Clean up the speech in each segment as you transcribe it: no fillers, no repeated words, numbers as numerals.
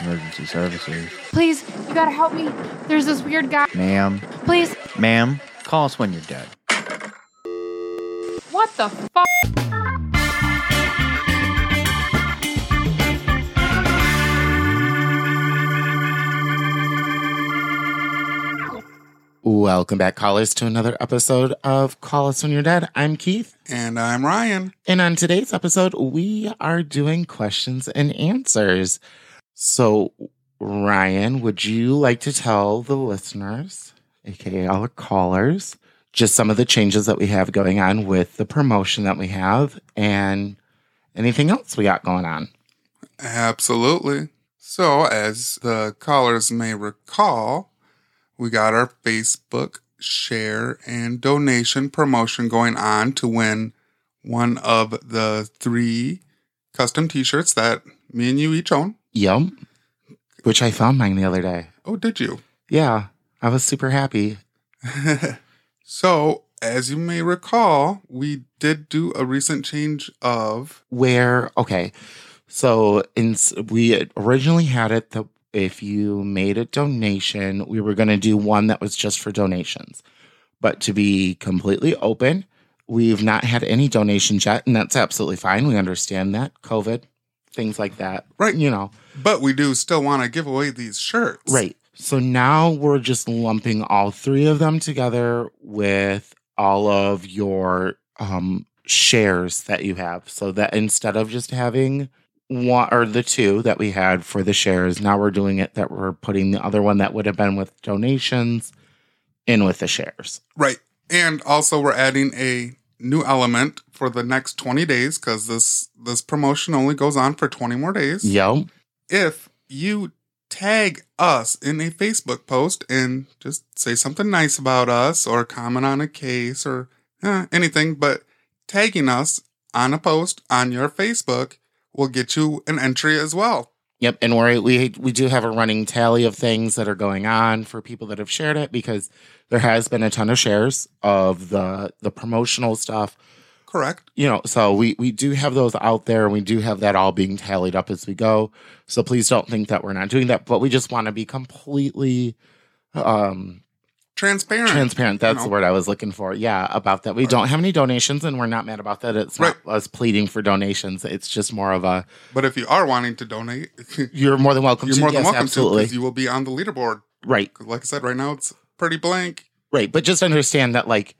Emergency services. Please, you gotta help me. There's this weird guy. Ma'am. Please. Ma'am, call us when you're dead. What the fuck? Welcome back, callers, to another episode of Call Us When You're Dead. I'm Keith. And I'm Ryan. And on today's episode, we are doing questions and answers. So, Ryan, would you like to tell the listeners, aka all the callers, just some of the changes that we have going on with the promotion that we have and anything else we got going on? Absolutely. So, as the callers may recall, we got our Facebook share and donation promotion going on to win one of the 3 custom t-shirts that me and you each own. Yep. Which I found mine the other day. Oh, did you? Yeah. I was super happy. So, as you may recall, we did do a recent change of... where, okay. So, we originally had it that if you made a donation, we were going to do one that was just for donations. But to be completely open, we've not had any donations yet, and that's absolutely fine. We understand that. COVID, things like that. Right. You know. But we do still want to give away these shirts. Right. So now we're just lumping all 3 of them together with all of your shares that you have. So that instead of just having... one or the 2 that we had for the shares. Now we're doing it that we're putting the other one that would have been with donations in with the shares. Right. And also we're adding a new element for the next 20 days because this promotion only goes on for 20 more days. Yep. If you tag us in a Facebook post and just say something nice about us or comment on a case or anything, but tagging us on a post on your Facebook will get you an entry as well. Yep, and we do have a running tally of things that are going on for people that have shared it because there has been a ton of shares of the promotional stuff. Correct. You know, so we do have those out there. We do have that all being tallied up as we go. So please don't think that we're not doing that, but we just want to be completely transparent. Transparent. That's the word I was looking for. Yeah, about that. We don't have any donations, and we're not mad about that. It's not us pleading for donations. It's just more of a... But if you are wanting to donate... You're more than welcome to. You're more than welcome to, because you will be on the leaderboard. Right. Like I said, right now, it's pretty blank. Right, but just understand that, like,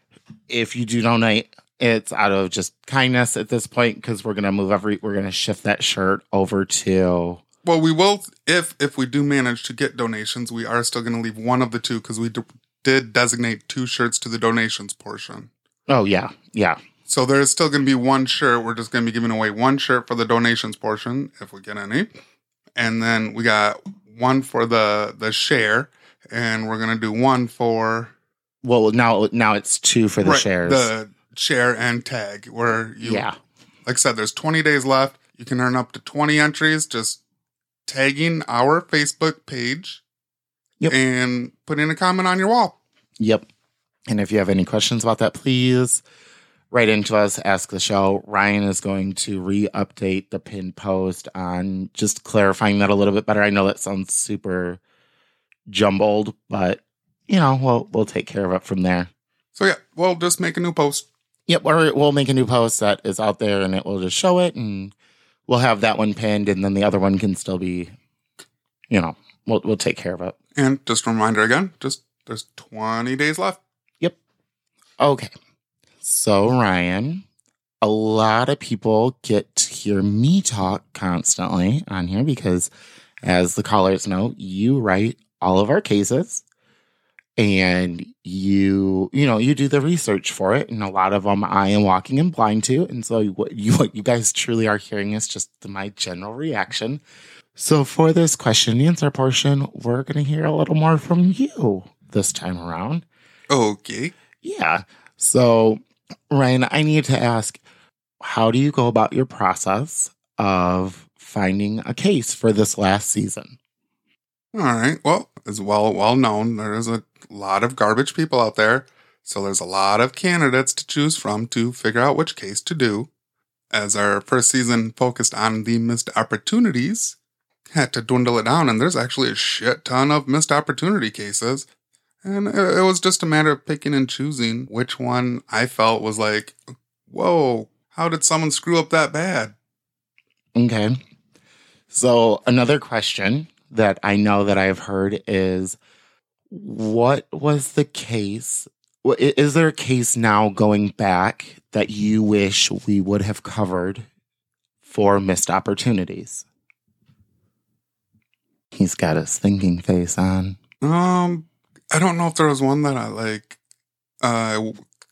if you do donate, it's out of just kindness at this point, because we're going to we're going to shift that shirt over to... Well, we will, if we do manage to get donations, we are still going to leave one of the 2, because we did designate 2 shirts to the donations portion. Oh, yeah. Yeah. So there's still going to be one shirt. We're just going to be giving away one shirt for the donations portion, if we get any. And then we got one for the share, and we're going to do one for... Well, now it's 2 for the shares. The share and tag, where you... Yeah. Like I said, there's 20 days left. You can earn up to 20 entries just tagging our Facebook page. Yep. And put in a comment on your wall. Yep. And if you have any questions about that, please write into us, ask the show. Ryan is going to re-update the pin post on just clarifying that a little bit better. I know that sounds super jumbled, but, you know, we'll take care of it from there. So, yeah, we'll just make a new post. Yep, or we'll make a new post that is out there, and it will just show it, and we'll have that one pinned, and then the other one can still be, you know, we'll take care of it. And just a reminder again, there's 20 days left. Yep. Okay. So, Ryan, a lot of people get to hear me talk constantly on here because, as the callers know, you write all of our cases and you do the research for it. And a lot of them I am walking in blind to. And so what you guys truly are hearing is just my general reaction. So for this question and answer portion, we're going to hear a little more from you this time around. Okay. Yeah. So, Ryan, I need to ask, how do you go about your process of finding a case for this last season? All right. Well, as well known, there is a lot of garbage people out there. So there's a lot of candidates to choose from to figure out which case to do. As our first season focused on the missed opportunities, had to dwindle it down, and there's actually a shit ton of missed opportunity cases. And it was just a matter of picking and choosing which one I felt was like, whoa, how did someone screw up that bad? Okay. So another question that I know that I've heard is, what was the case? Is there a case now going back that you wish we would have covered for missed opportunities? He's got his thinking face on. I don't know if there was one that I like.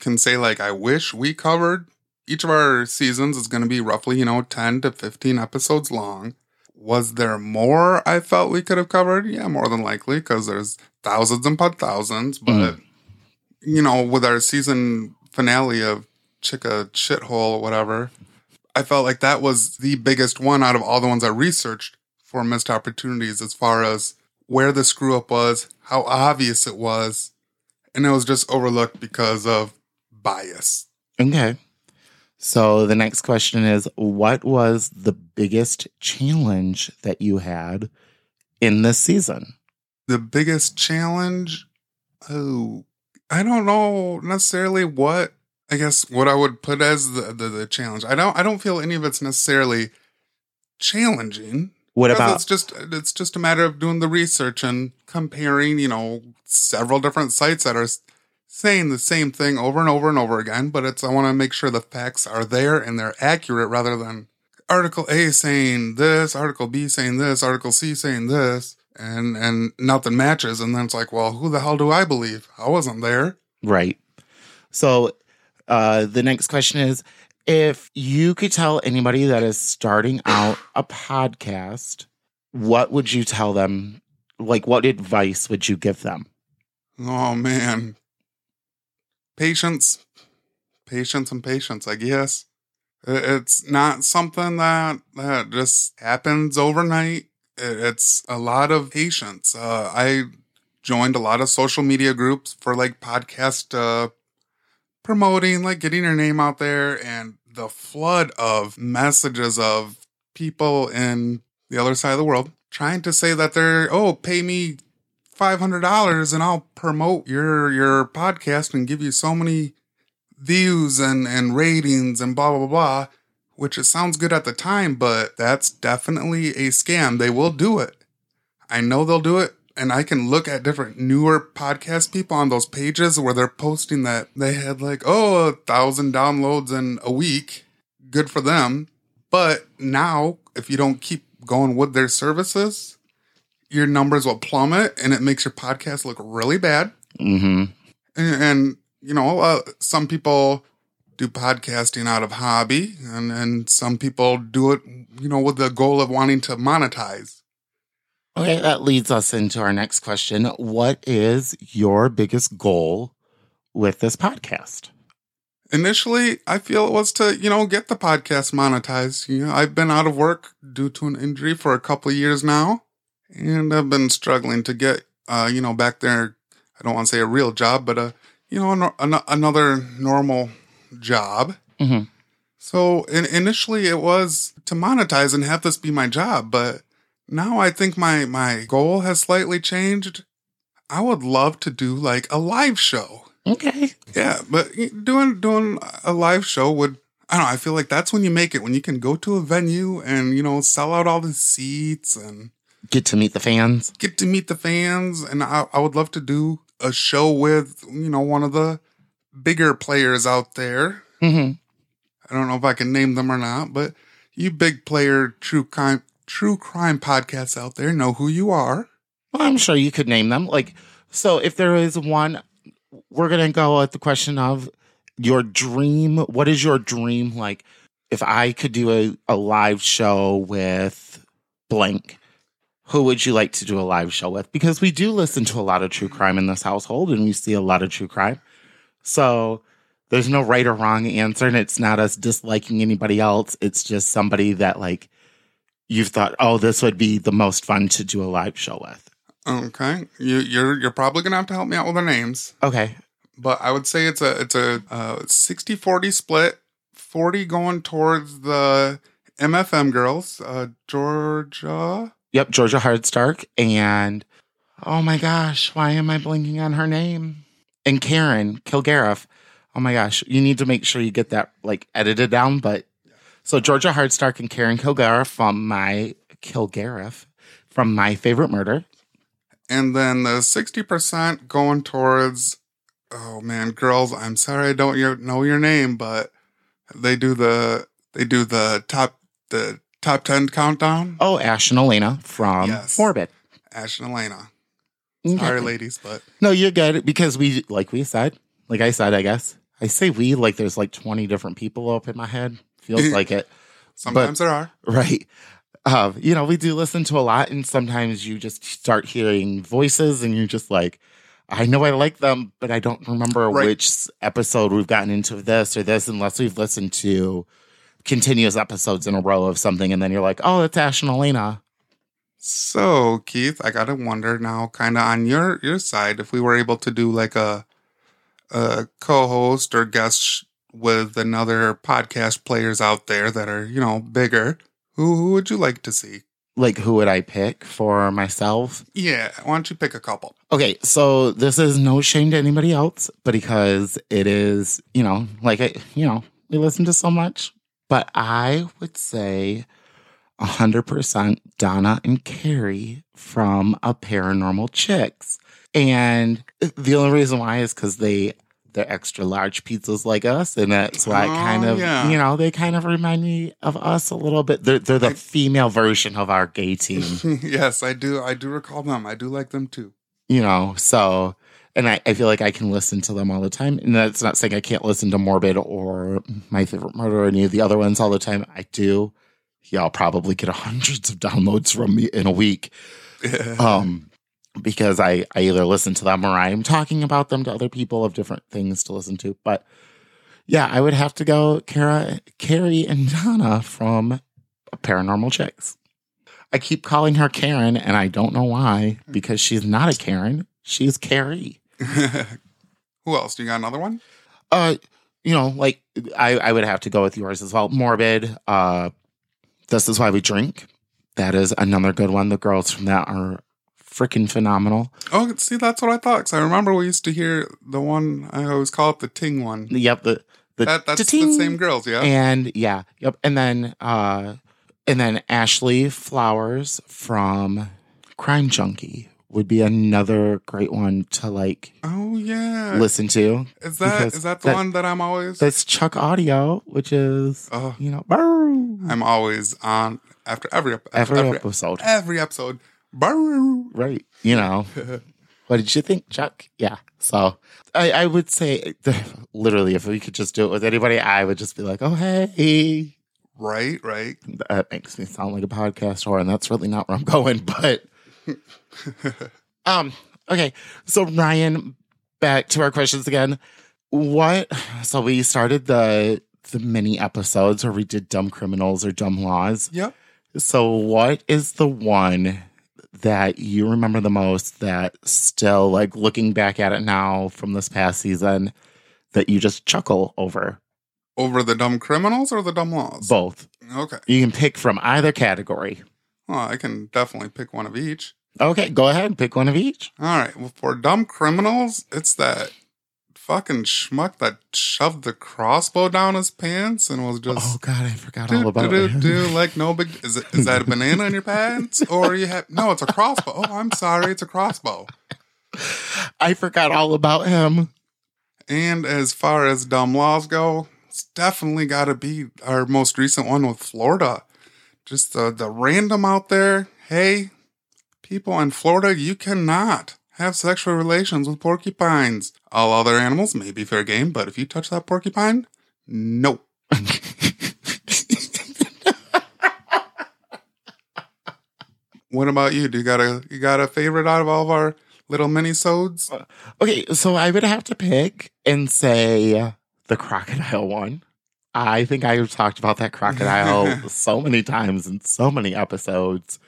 Can say like I wish we covered. Each of our seasons is going to be roughly 10 to 15 episodes long. Was there more I felt we could have covered? Yeah, more than likely, because there's thousands upon thousands. But with our season finale of Chicka Shithole or whatever, I felt like that was the biggest one out of all the ones I researched for missed opportunities, as far as where the screw up was, how obvious it was, and it was just overlooked because of bias. Okay. So the next question is, what was the biggest challenge that you had in this season? The biggest challenge? Oh, I don't know necessarily what I would put as the challenge. I don't feel any of it's necessarily challenging. What about? It's just a matter of doing the research and comparing, several different sites that are saying the same thing over and over and over again, but I want to make sure the facts are there and they're accurate, rather than Article A saying this, Article B saying this, Article C saying this, and nothing matches. And then it's like, well, who the hell do I believe? I wasn't there. Right. So the next question is, if you could tell anybody that is starting out a podcast, what would you tell them? Like, what advice would you give them? Oh, man. Patience. Patience and patience, I guess. It's not something that just happens overnight. It's a lot of patience. I joined a lot of social media groups for, podcast promoting, getting your name out there, and the flood of messages of people in the other side of the world trying to say that they're, pay me $500 and I'll promote your podcast and give you so many views and ratings and blah, blah, blah, which it sounds good at the time, but that's definitely a scam. They will do it. I know they'll do it. And I can look at different newer podcast people on those pages where they're posting that they had 1,000 downloads in a week. Good for them. But now, if you don't keep going with their services, your numbers will plummet and it makes your podcast look really bad. Mm-hmm. And some people do podcasting out of hobby and some people do it, with the goal of wanting to monetize. Okay, that leads us into our next question. What is your biggest goal with this podcast? Initially, I feel it was to, get the podcast monetized. I've been out of work due to an injury for a couple of years now, and I've been struggling to get, back there. I don't want to say a real job, but, another normal job. Mm-hmm. So initially it was to monetize and have this be my job, but now I think my goal has slightly changed. I would love to do a live show. Okay. Yeah, but doing a live show would, I don't know, I feel like that's when you make it, when you can go to a venue and, sell out all the seats and get to meet the fans. And I would love to do a show with, one of the bigger players out there. Mm-hmm. I don't know if I can name them or not, but you big player, true crime podcasts out there know who you are. Well, I'm sure you could name them. So if there is one, we're going to go at the question of your dream. What is your dream? If I could do a live show with blank, who would you like to do a live show with? Because we do listen to a lot of true crime in this household and we see a lot of true crime. So there's no right or wrong answer. And it's not us disliking anybody else. It's just somebody that you've thought, this would be the most fun to do a live show with. Okay. You're probably going to have to help me out with the names. Okay. But I would say it's a 60-40 split, 40 going towards the MFM girls, Georgia. Yep, Georgia Hardstark. And oh my gosh, why am I blinking on her name? And Karen Kilgariff. Oh my gosh, you need to make sure you get that like edited down. But so Georgia Hardstark and Karen Kilgariff from My Favorite Murder. And then the 60% going towards, oh man, girls, I'm sorry I don't know your name, but they do the top 10 countdown. Oh, Ash and Elena from Morbid. Ash and Elena. Sorry, ladies, but. No, you're good, because I guess. I say we, like there's like 20 different people up in my head. Feels like it. Sometimes there are. Right. We do listen to a lot, and sometimes you just start hearing voices, and you're just like, I know I like them, but I don't remember which episode we've gotten into this or this, unless we've listened to continuous episodes in a row of something, and then you're like, oh, it's Ash and Elena. So, Keith, I gotta wonder now, kind of on your side, if we were able to do like a co-host or guest with another podcast players out there that are, bigger. Who would you like to see? Like, who would I pick for myself? Yeah, why don't you pick a couple? Okay, so this is no shame to anybody else, but because it is, we listen to so much. But I would say 100% Donna and Carrie from A Paranormal Chicks. And the only reason why is because they're extra large pizzas like us, and that's why they kind of remind me of us a little bit. They're the female version of our gay team. Yes, I do recall them. I do like them too. So, and I feel like I can listen to them all the time. And that's not saying I can't listen to Morbid or My Favorite Murder or any of the other ones all the time. I do. Y'all probably get hundreds of downloads from me in a week. Because I either listen to them or I'm talking about them to other people of different things to listen to. But yeah, I would have to go Carrie and Donna from Paranormal Chicks. I keep calling her Karen, and I don't know why, because she's not a Karen. She's Carrie. Who else? Do you got another one? I would have to go with yours as well. Morbid. This Is Why We Drink. That is another good one. The girls from that are freaking phenomenal. Oh, see, that's what I thought, because I remember we used to hear the one, I always call it the ting one. Yep, that's the same girls. Yeah. And yeah, yep. And then Ashley Flowers from Crime Junkie would be another great one to like, oh yeah, listen to. Is that the one that I'm always, that's Chuck Audio, which is I'm always on after every episode. Right. What did you think, Chuck? Yeah. So I would say, literally, if we could just do it with anybody, I would just be like, oh, hey. Right. That makes me sound like a podcast whore, and that's really not where I'm going, but. Okay. So, Ryan, back to our questions again. So we started the mini episodes where we did dumb criminals or dumb laws. Yep. So what is the one that you remember the most that still, like, looking back at it now from this past season, that you just chuckle over? Over the dumb criminals or the dumb laws? Both. Okay. You can pick from either category. Well, I can definitely pick one of each. Okay, go ahead. Pick one of each. All right. Well, for dumb criminals, it's that fucking schmuck that shoved the crossbow down his pants and was just, oh god, I forgot all about it. Like, no big, is that a banana in your pants? Or you have, no, it's a crossbow. Oh, I'm sorry, it's a crossbow. I forgot all about him. And as far as dumb laws go, it's definitely got to be our most recent one with Florida. Just the random out there. Hey, people in Florida, you cannot have sexual relations with porcupines. All other animals may be fair game, but if you touch that porcupine, no. What about you? Do you got a favorite out of all of our little mini-sodes? Okay, so I would have to pick and say the crocodile one. I think I've talked about that crocodile so many times in so many episodes.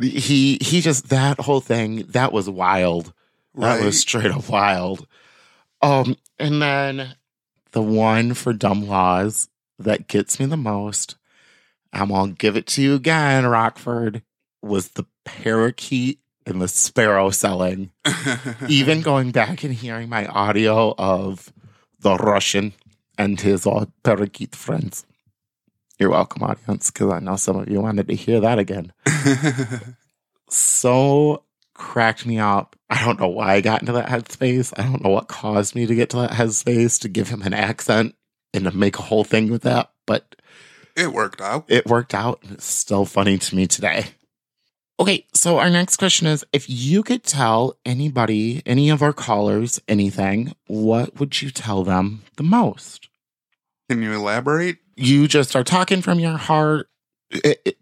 He just, that whole thing, that was wild. That was straight up wild. And then the one for dumb laws that gets me the most, I'm gonna give it to you again, Rockford. was the parakeet and the sparrow selling. Even going back and hearing my audio of the Russian and his parakeet friends. You're welcome, audience, because I know some of you wanted to hear that again. So cracked me up. I don't know why I got into that headspace. I don't know what caused me to get to that headspace, to give him an accent and to make a whole thing with that. But it worked out. It worked out. And it's still funny to me today. Okay, so our next question is, if you could tell anybody, any of our callers, anything, what would you tell them the most? Can you elaborate? You just are talking from your heart.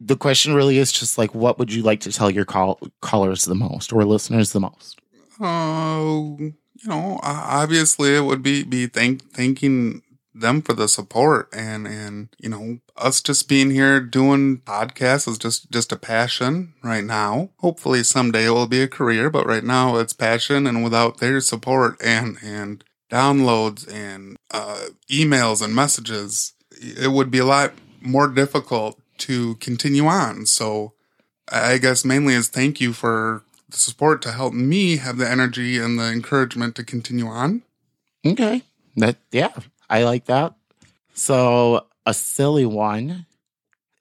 The question really is just like, what would you like to tell your callers the most, or listeners the most? You know, obviously it would be thanking them for the support, and you know, us just being here doing podcasts is just a passion right now. Hopefully someday it will be a career, but right now it's passion, and without their support and downloads and emails and messages, it would be a lot more difficult to continue on. So I guess mainly is thank you for the support to help me have the energy and the encouragement to continue on. Okay. Yeah, I like that. So a silly one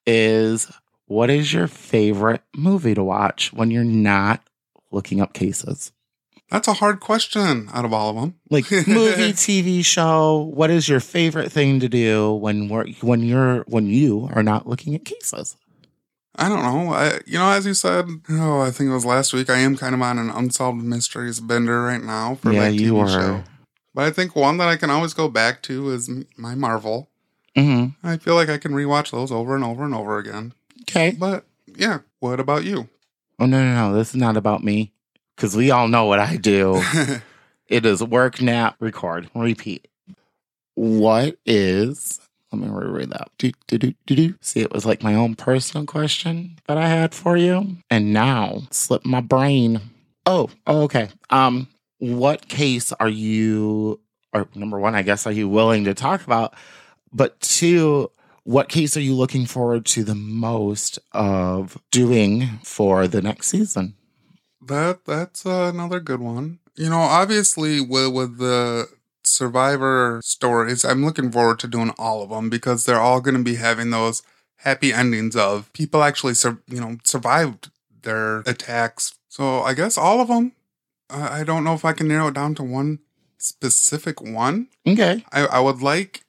is, what is your favorite movie to watch when you're not looking up cases? That's a hard question out of all of them. Like movie, TV show. What is your favorite thing to do when you are not looking at cases? I don't know. As you said, I think it was last week, I am kind of on an Unsolved Mysteries bender right now for my TV show. But I think one that I can always go back to is my Marvel. Mm-hmm. I feel like I can rewatch those over and over and over again. Okay. But yeah, what about you? Oh, no. This is not about me. Because we all know what I do. It is work, nap, record, repeat. What is... Let me reread that. See, it was like my own personal question that I had for you. And now, slipped my brain. Oh, okay. What case are you... Or number one, I guess, are you willing to talk about? But two, what case are you looking forward to the most of doing for the next season? That's another good one. You know, obviously with the Survivor stories, I'm looking forward to doing all of them because they're all going to be having those happy endings of people actually, survived their attacks. So I guess all of them. I don't know if I can narrow it down to one specific one. Okay. I would like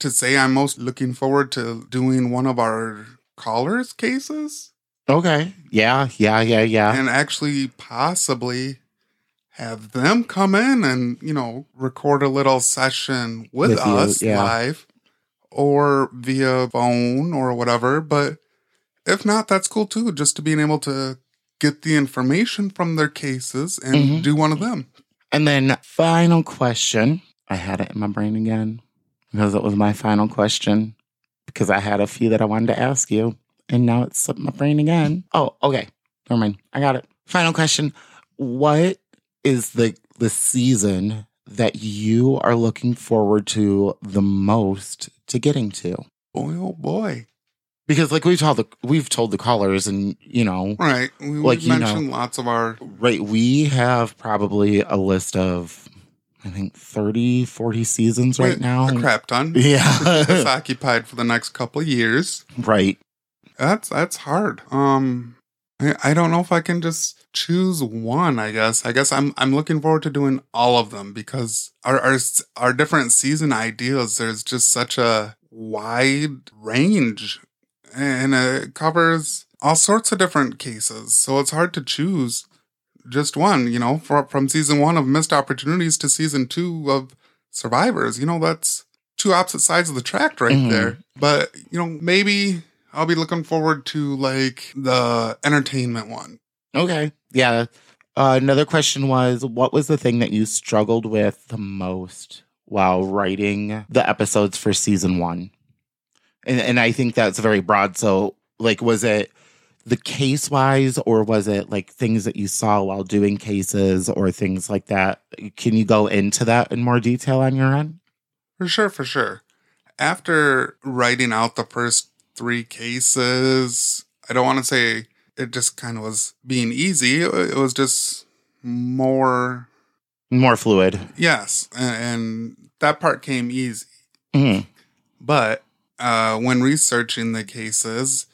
to say I'm most looking forward to doing one of our callers' cases. Okay. Yeah. And actually possibly have them come in and, record a little session with us live or via phone or whatever. But if not, that's cool too, just to being able to get the information from their cases and do one of them. And then final question. I had it in my brain again because it was my final question because I had a few that I wanted to ask you. And now it's slipped my brain again. Oh, okay. Never mind. I got it. Final question. What is the season that you are looking forward to the most to getting to? Boy, oh boy. Because like we've told the callers and, Right. We've mentioned lots of our... Right. We have probably a list of, I think, 30, 40 seasons right now. A crap ton. Yeah. It's occupied for the next couple of years. Right. That's hard. I don't know if I can just choose one, I guess. I guess I'm looking forward to doing all of them because our different season ideas, there's just such a wide range and it covers all sorts of different cases. So it's hard to choose just one, from season one of Missed Opportunities to season two of Survivors. That's two opposite sides of the track right there. But, maybe... I'll be looking forward to, the entertainment one. Okay. Yeah. Another question was, what was the thing that you struggled with the most while writing the episodes for season one? And I think that's very broad. So, was it the case-wise, or was it, things that you saw while doing cases or things like that? Can you go into that in more detail on your end? For sure. After writing out the first three cases, I don't want to say it just kind of was being easy. It was just more fluid. Yes. And that part came easy. Mm-hmm. But when researching the cases,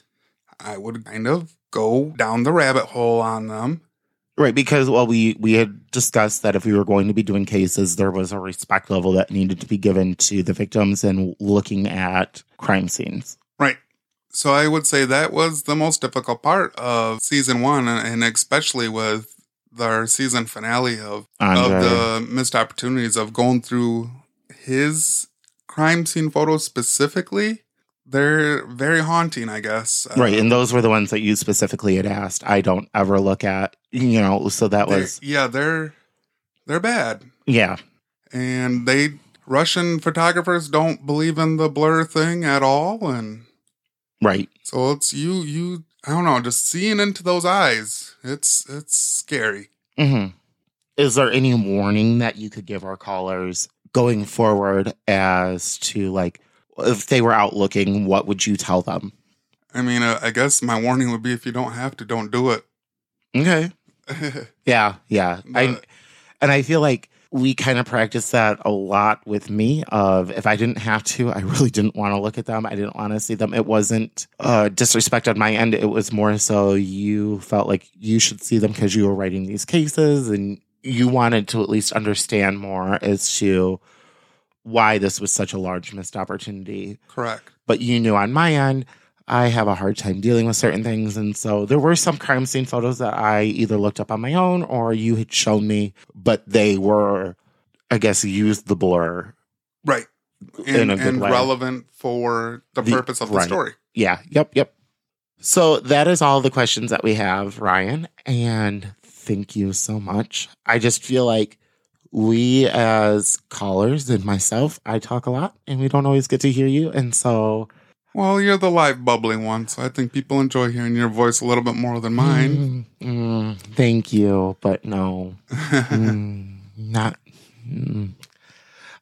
I would kind of go down the rabbit hole on them. Right, because, well, we had discussed that if we were going to be doing cases, there was a respect level that needed to be given to the victims and looking at crime scenes. Right. So I would say that was the most difficult part of season one, and especially with our season finale of the missed opportunities of going through his crime scene photos specifically. They're very haunting, I guess. Right, and those were the ones that you specifically had asked. I don't ever look at, you know, so that was... Yeah, they're bad. Yeah. And Russian photographers don't believe in the blur thing at all, and... Right. So it's you, I don't know, just seeing into those eyes, it's scary. Mm-hmm. Is there any warning that you could give our callers going forward as to, like, if they were out looking, what would you tell them? I mean, I guess my warning would be if you don't have to, don't do it. Okay. Yeah. I feel like we kind of practice that a lot with me of if I didn't have to, I really didn't want to look at them. I didn't want to see them. It wasn't disrespect on my end. It was more so you felt like you should see them because you were writing these cases and you wanted to at least understand more as to why this was such a large missed opportunity. Correct. But you knew on my end, I have a hard time dealing with certain things. And so there were some crime scene photos that I either looked up on my own or you had shown me, but they were, I guess, used the blur. Right. And relevant for the purpose of the story. Yeah. Yep. So that is all the questions that we have, Ryan. And thank you so much. I just feel like we as callers and myself, I talk a lot and we don't always get to hear you. And so... Well, you're the live bubbly one, so I think people enjoy hearing your voice a little bit more than mine. Thank you, but no. Not... And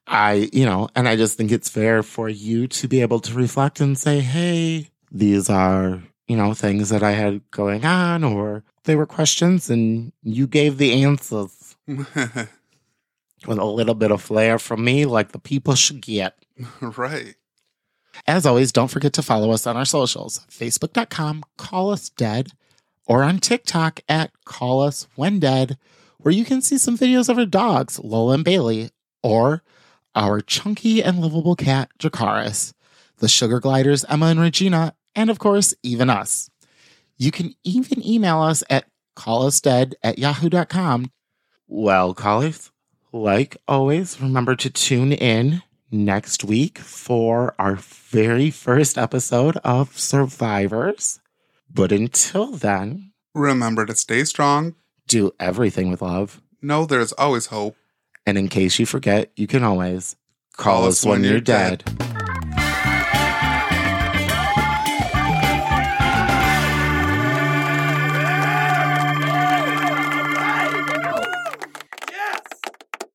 I just think it's fair for you to be able to reflect and say, hey, these are, you know, things that I had going on, or they were questions and you gave the answers. With a little bit of flair from me, like the people should get. Right. As always, don't forget to follow us on our socials. Facebook.com, Call Us Dead, or on TikTok at Call Us When Dead, where you can see some videos of our dogs, Lola and Bailey, or our chunky and lovable cat, Jacaris, the Sugar Gliders, Emma and Regina, and of course, even us. You can even email us at callusdead@yahoo.com. Well, callers, like always, remember to tune in next week for our very first episode of Survivors. But until then, remember to stay strong, do everything with love, know there's always hope, and in case you forget, you can always call us when you're dead.